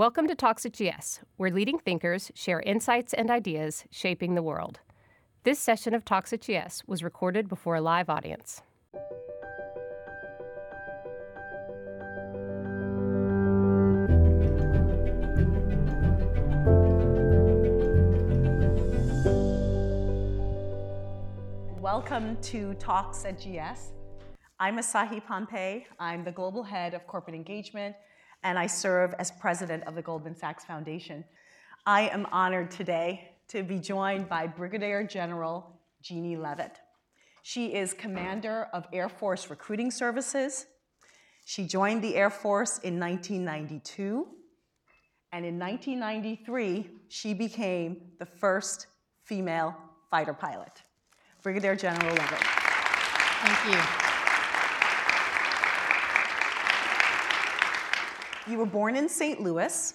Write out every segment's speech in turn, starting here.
Welcome to Talks at GS, where leading thinkers share insights and ideas shaping the world. This session of Talks at GS was recorded before a live audience. Welcome to Talks at GS. I'm Asahi Pompey. I'm the global head of corporate engagement, and I serve as president of the Goldman Sachs Foundation. I am honored today to be joined by Brigadier General Jeannie Leavitt. She is commander of Air Force Recruiting Services. She joined the Air Force in 1992, and in 1993, she became the first female fighter pilot. Brigadier General Leavitt. Thank you. You were born in St. Louis.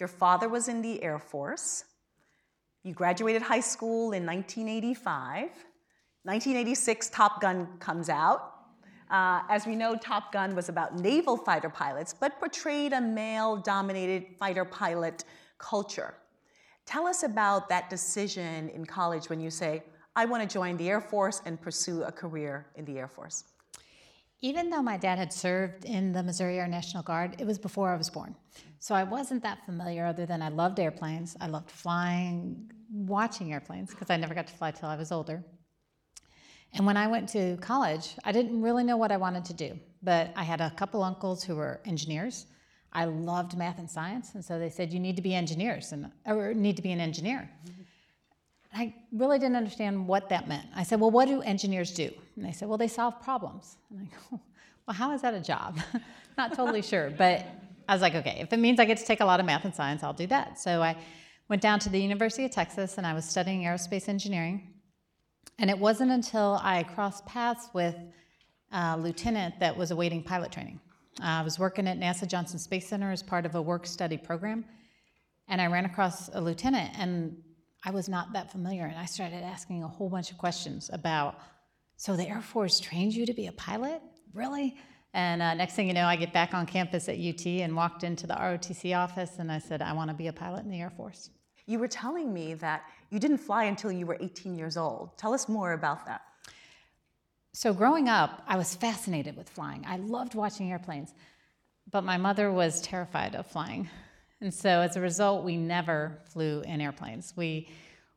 Your father was in the Air Force. You graduated high school in 1985. 1986, Top Gun comes out. As we know, Top Gun was about naval fighter pilots, but portrayed a male-dominated fighter pilot culture. Tell us about that decision in college when you say, I want to join the Air Force and pursue a career in the Air Force. Even though my dad had served in the Missouri Air National Guard, it was before I was born. So I wasn't that familiar other than I loved airplanes. I loved flying, watching airplanes, because I never got to fly till I was older. And when I went to college, I didn't really know what I wanted to do, but I had a couple uncles who were engineers. I loved math and science, and so they said, you need to be engineers, or need to be an engineer. Mm-hmm. I really didn't understand what that meant. I said, well, what do engineers do? And they said, well, they solve problems. And I go, well, how is that a job? Not totally sure, but I was like, okay, if it means I get to take a lot of math and science, I'll do that. So I went down to the University of Texas and I was studying aerospace engineering. And it wasn't until I crossed paths with a lieutenant that was awaiting pilot training. I was working at NASA Johnson Space Center as part of a work-study program. And I ran across a lieutenant, and I was not that familiar, and I started asking a whole bunch of questions about, so the Air Force trained you to be a pilot? Really? And next thing you know, I get back on campus at UT and walked into the ROTC office, and I said, I want to be a pilot in the Air Force. You were telling me that you didn't fly until you were 18 years old. Tell us more about that. So growing up, I was fascinated with flying. I loved watching airplanes, but my mother was terrified of flying. And so as a result, we never flew in airplanes. We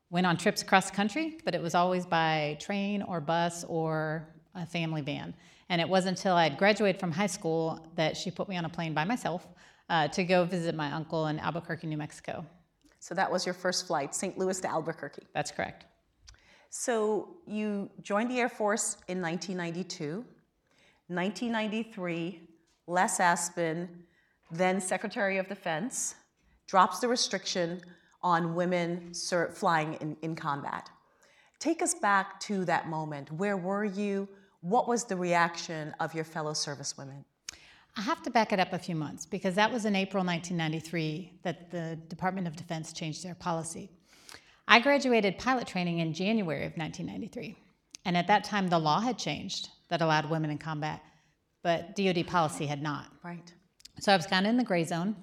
went on trips across the country, but it was always by train or bus or a family van. And it wasn't until I'd graduated from high school that she put me on a plane by myself to go visit my uncle in Albuquerque, New Mexico. So that was your first flight, St. Louis to Albuquerque. That's correct. So you joined the Air Force in 1992. 1993, Les Aspen, then Secretary of Defense, drops the restriction on women flying in combat. Take us back to that moment. Where were you? What was the reaction of your fellow servicewomen? I have to back it up a few months, because that was in April 1993 that the Department of Defense changed their policy. I graduated pilot training in January of 1993, and at that time the law had changed that allowed women in combat, but DoD policy had not. Right. So I was kind of in the gray zone,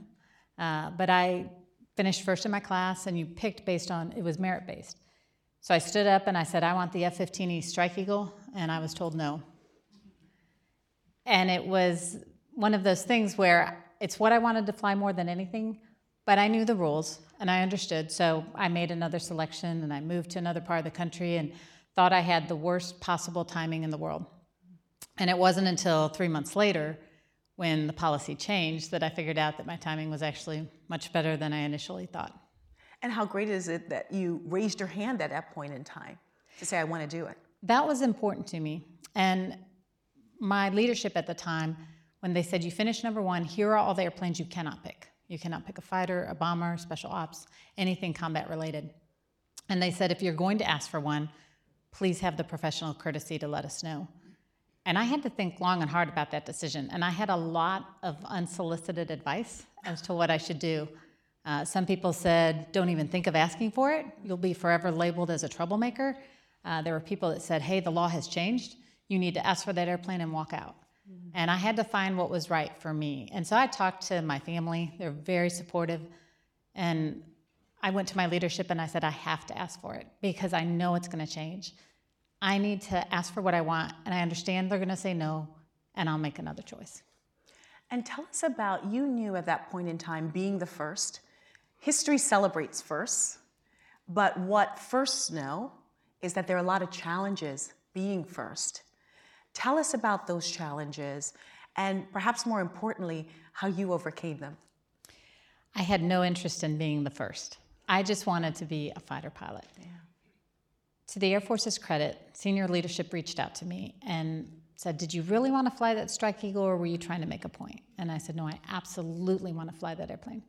but I finished first in my class, and you picked based on, it was merit-based. So I stood up and I said, I want the F-15E Strike Eagle, and I was told no. And it was one of those things where it's what I wanted to fly more than anything, but I knew the rules, and I understood, so I made another selection, and I moved to another part of the country and thought I had the worst possible timing in the world. And it wasn't until 3 months later when the policy changed that I figured out that my timing was actually much better than I initially thought. And how great is it that you raised your hand at that point in time to say, I want to do it? That was important to me. And my leadership at the time, when they said, you finish number one, here are all the airplanes you cannot pick. You cannot pick a fighter, a bomber, special ops, anything combat related. And they said, if you're going to ask for one, please have the professional courtesy to let us know. And I had to think long and hard about that decision. And I had a lot of unsolicited advice as to what I should do. Some people said, don't even think of asking for it. You'll be forever labeled as a troublemaker. There were people that said, hey, the law has changed. You need to ask for that airplane and walk out. And I had to find what was right for me. And so I talked to my family. They're very supportive. And I went to my leadership and I said, I have to ask for it because I know it's going to change. I need to ask for what I want. And I understand they're going to say no, and I'll make another choice. And tell us about, you knew at that point in time, being the first. History celebrates firsts. But what firsts know is that there are a lot of challenges being first. Tell us about those challenges and perhaps more importantly, how you overcame them. I had no interest in being the first. I just wanted to be a fighter pilot. Yeah. To the Air Force's credit, senior leadership reached out to me and said, did you really want to fly that Strike Eagle or were you trying to make a point? And I said, no, I absolutely want to fly that airplane.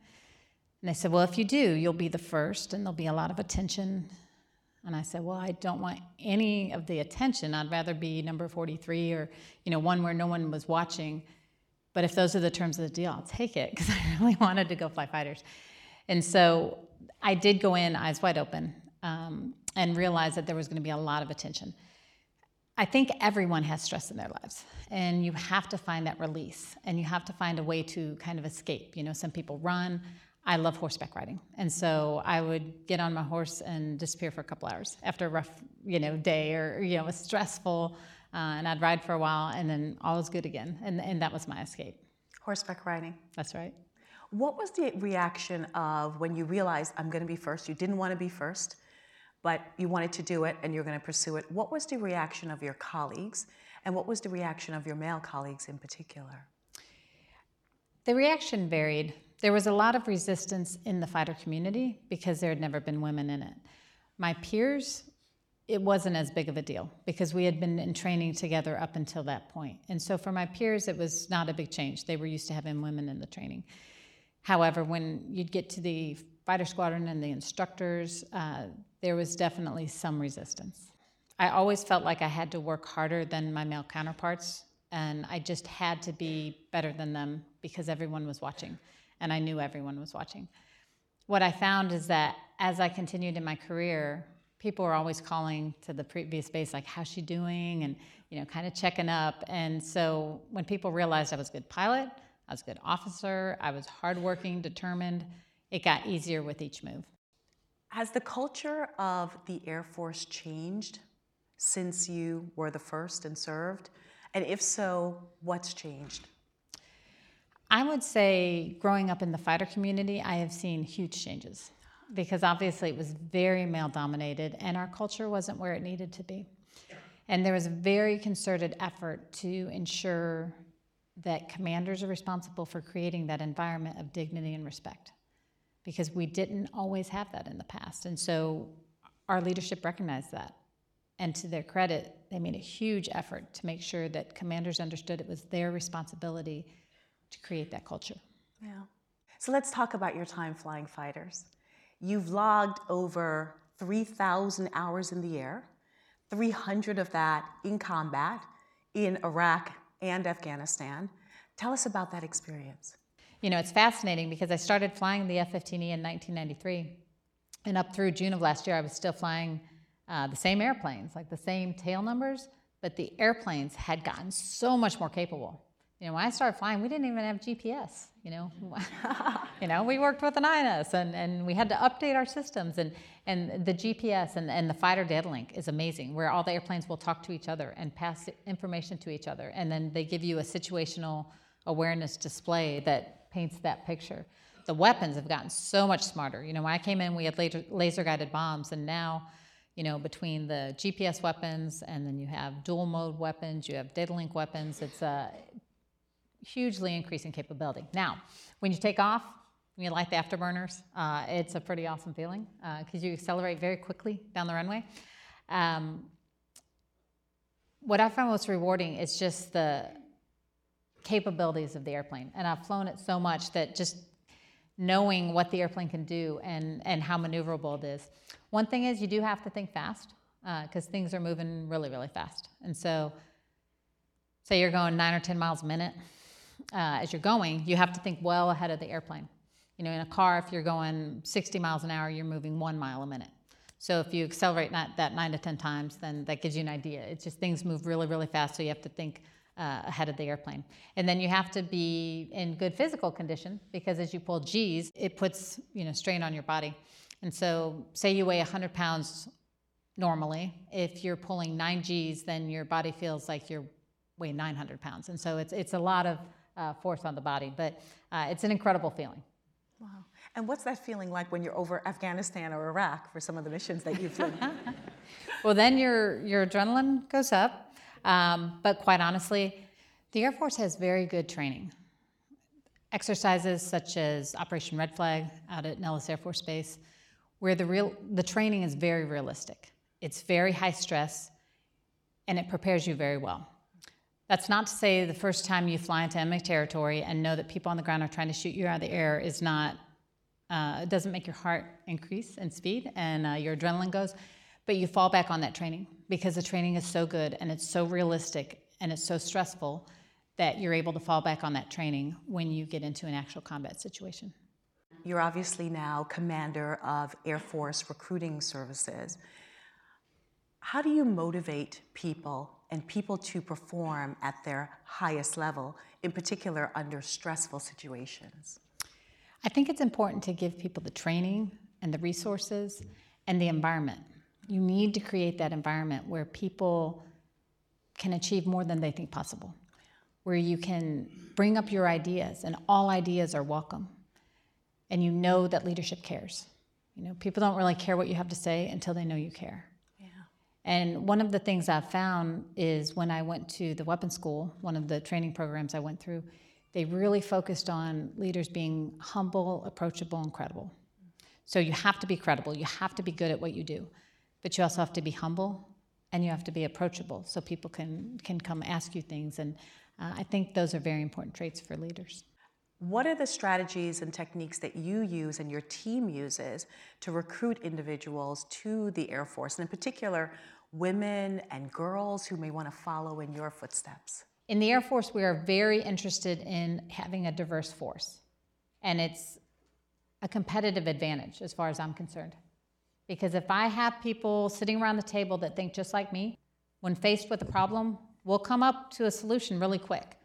And they said, well, if you do, you'll be the first and there'll be a lot of attention. And I said, well, I don't want any of the attention. I'd rather be number 43 or, one where no one was watching. But if those are the terms of the deal, I'll take it because I really wanted to go fly fighters. And so I did go in eyes wide open and realized that there was going to be a lot of attention. I think everyone has stress in their lives, and you have to find that release, and you have to find a way to kind of escape. Some people run. I love horseback riding. And so I would get on my horse and disappear for a couple hours after a rough, day or, it was stressful. And I'd ride for a while and then all was good again. And that was my escape. Horseback riding. That's right. What was the reaction of when you realized I'm going to be first? You didn't want to be first, but you wanted to do it and you're going to pursue it. What was the reaction of your colleagues? And what was the reaction of your male colleagues in particular? The reaction varied. There was a lot of resistance in the fighter community because there had never been women in it. My peers, it wasn't as big of a deal because we had been in training together up until that point. And so for my peers, it was not a big change. They were used to having women in the training. However, when you'd get to the fighter squadron and the instructors, there was definitely some resistance. I always felt like I had to work harder than my male counterparts, and I just had to be better than them because everyone was watching. And I knew everyone was watching. What I found is that as I continued in my career, people were always calling to the previous base, like, how's she doing? And, kind of checking up. And so when people realized I was a good pilot, I was a good officer, I was hardworking, determined, it got easier with each move. Has the culture of the Air Force changed since you were the first and served? And if so, what's changed? I would say growing up in the fighter community, I have seen huge changes because obviously it was very male-dominated and our culture wasn't where it needed to be. And there was a very concerted effort to ensure that commanders are responsible for creating that environment of dignity and respect because we didn't always have that in the past. And so our leadership recognized that. And to their credit, they made a huge effort to make sure that commanders understood it was their responsibility to create that culture. Yeah. So let's talk about your time flying fighters. You've logged over 3,000 hours in the air, 300 of that in combat in Iraq and Afghanistan. Tell us about that experience. It's fascinating because I started flying the F-15E in 1993, and up through June of last year, I was still flying the same airplanes, like the same tail numbers, but the airplanes had gotten so much more capable. When I started flying, we didn't even have GPS, we worked with an INS and we had to update our systems and the GPS and the fighter data link is amazing where all the airplanes will talk to each other and pass information to each other. And then they give you a situational awareness display that paints that picture. The weapons have gotten so much smarter. When I came in, we had laser guided bombs, and now, between the GPS weapons and then you have dual mode weapons, you have data link weapons, it's hugely increasing capability. Now, when you take off, when you light the afterburners, it's a pretty awesome feeling because you accelerate very quickly down the runway. What I found most rewarding is just the capabilities of the airplane. And I've flown it so much that just knowing what the airplane can do and how maneuverable it is. One thing is you do have to think fast because things are moving really, really fast. And so say you're going 9 or 10 miles a minute. As you're going, you have to think well ahead of the airplane. In a car, if you're going 60 miles an hour, you're moving 1 mile a minute. So if you accelerate that 9 to 10 times, then that gives you an idea. It's just things move really, really fast, so you have to think ahead of the airplane. And then you have to be in good physical condition, because as you pull G's, it puts, strain on your body. And so say you weigh 100 pounds normally, if you're pulling 9 G's, then your body feels like you're weighing 900 pounds. And so it's a lot of force on the body, but it's an incredible feeling. Wow. And what's that feeling like when you're over Afghanistan or Iraq for some of the missions that you've flown? Well, then your adrenaline goes up. But quite honestly, the Air Force has very good training. Exercises such as Operation Red Flag out at Nellis Air Force Base, where the training is very realistic. It's very high stress, and it prepares you very well. That's not to say the first time you fly into enemy territory and know that people on the ground are trying to shoot you out of the air is not, it doesn't make your heart increase in speed and your adrenaline goes, but you fall back on that training because the training is so good and it's so realistic and it's so stressful that you're able to fall back on that training when you get into an actual combat situation. You're obviously now commander of Air Force Recruiting Services. How do you motivate people and people to perform at their highest level, in particular under stressful situations? I think it's important to give people the training and the resources and the environment. You need to create that environment where people can achieve more than they think possible, where you can bring up your ideas and all ideas are welcome. And you know that leadership cares. People don't really care what you have to say until they know you care. And one of the things I've found is when I went to the weapons school, one of the training programs I went through, they really focused on leaders being humble, approachable, and credible. So you have to be credible, you have to be good at what you do, but you also have to be humble and you have to be approachable so people can come ask you things. And I think those are very important traits for leaders. What are the strategies and techniques that you use and your team uses to recruit individuals to the Air Force, and in particular, women and girls who may want to follow in your footsteps? In the Air Force, we are very interested in having a diverse force, and it's a competitive advantage as far as I'm concerned. Because if I have people sitting around the table that think just like me, when faced with a problem, we'll come up to a solution really quick.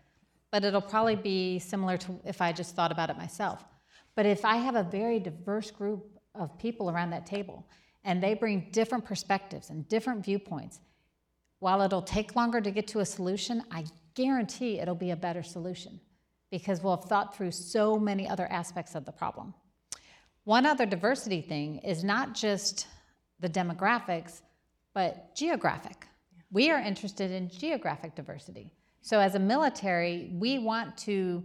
But it'll probably be similar to if I just thought about it myself. But if I have a very diverse group of people around that table, and they bring different perspectives and different viewpoints, while it'll take longer to get to a solution, I guarantee it'll be a better solution because we'll have thought through so many other aspects of the problem. One other diversity thing is not just the demographics, but geographic. We are interested in geographic diversity. So as a military, we want to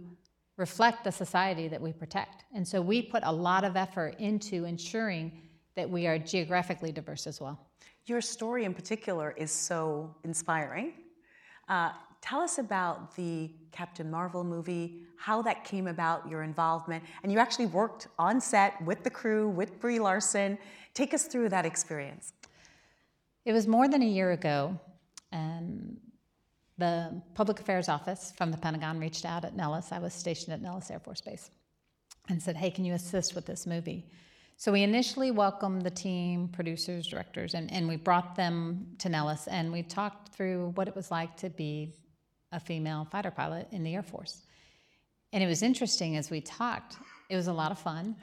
reflect the society that we protect. And so we put a lot of effort into ensuring that we are geographically diverse as well. Your story in particular is so inspiring. Tell us about the Captain Marvel movie, how that came about, your involvement, and you actually worked on set with the crew, with Brie Larson. Take us through that experience. It was more than a year ago, and the Public Affairs Office from the Pentagon reached out at Nellis. I was stationed at Nellis Air Force Base and said, hey, can you assist with this movie? So we initially welcomed the team, producers, directors, and we brought them to Nellis, and we talked through what it was like to be a female fighter pilot in the Air Force. And it was interesting as we talked. It was a lot of fun.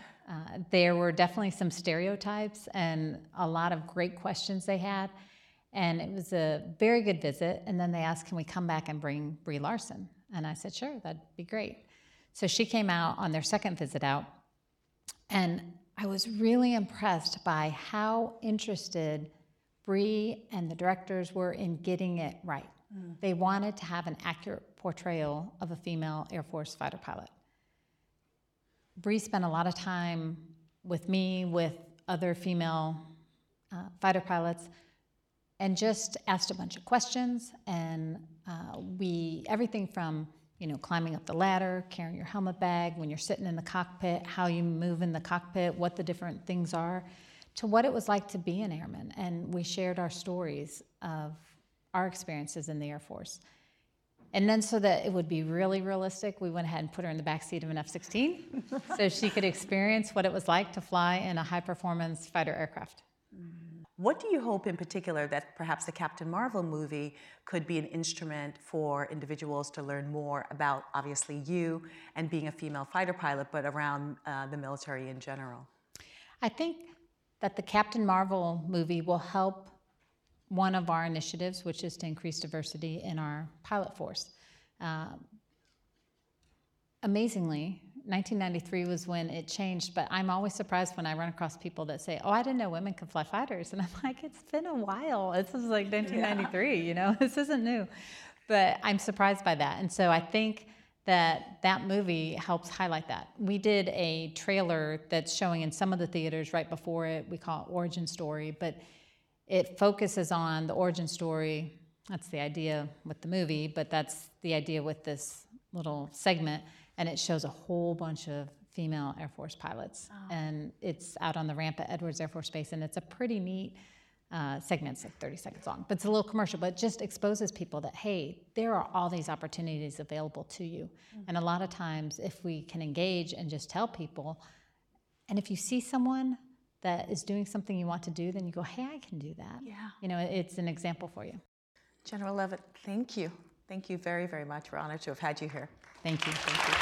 There were definitely some stereotypes and a lot of great questions they had. And it was a very good visit. And then they asked, can we come back and bring Brie Larson? And I said, sure, that'd be great. So she came out on their second visit out. And I was really impressed by how interested Brie and the directors were in getting it right. Mm. They wanted to have an accurate portrayal of a female Air Force fighter pilot. Brie spent a lot of time with me, with other female fighter pilots, and just asked a bunch of questions, and everything from climbing up the ladder, carrying your helmet bag, when you're sitting in the cockpit, how you move in the cockpit, what the different things are, to what it was like to be an airman. And we shared our stories of our experiences in the Air Force. And then so that it would be really realistic, we went ahead and put her in the backseat of an F-16 so she could experience what it was like to fly in a high-performance fighter aircraft. Mm-hmm. What do you hope in particular that perhaps the Captain Marvel movie could be an instrument for individuals to learn more about, obviously, you and being a female fighter pilot, but around the military in general? I think that the Captain Marvel movie will help one of our initiatives, which is to increase diversity in our pilot force. Amazingly, 1993 was when it changed, but I'm always surprised when I run across people that say, oh, I didn't know women could fly fighters. And I'm like, it's been a while. This is like 1993, yeah. You know, this isn't new. But I'm surprised by that. And so I think that that movie helps highlight that. We did a trailer that's showing in some of the theaters right before it. We call it Origin Story, but it focuses on the origin story. That's the idea with the movie, but that's the idea with this little segment. And it shows a whole bunch of female Air Force pilots. Oh. And it's out on the ramp at Edwards Air Force Base, and it's a pretty neat segment. It's like 30 seconds long, but it's a little commercial, but it just exposes people that, hey, there are all these opportunities available to you. Mm-hmm. And a lot of times, if we can engage and just tell people, and if you see someone that is doing something you want to do, then you go, hey, I can do that. Yeah. You know, it's an example for you. General Leavitt, thank you. Thank you very, very much. We're honored to have had you here. Thank you. Thank you.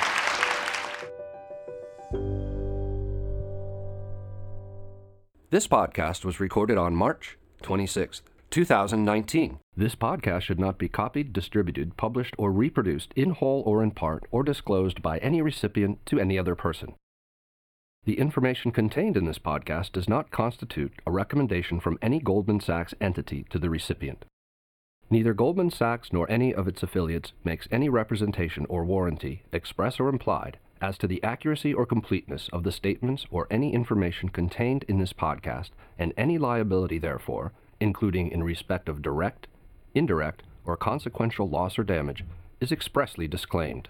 This podcast was recorded on March 26th, 2019. This podcast should not be copied, distributed, published, or reproduced in whole or in part, or disclosed by any recipient to any other person. The information contained in this podcast does not constitute a recommendation from any Goldman Sachs entity to the recipient. Neither Goldman Sachs nor any of its affiliates makes any representation or warranty, express or implied, as to the accuracy or completeness of the statements or any information contained in this podcast, and any liability therefore, including in respect of direct, indirect, or consequential loss or damage, is expressly disclaimed.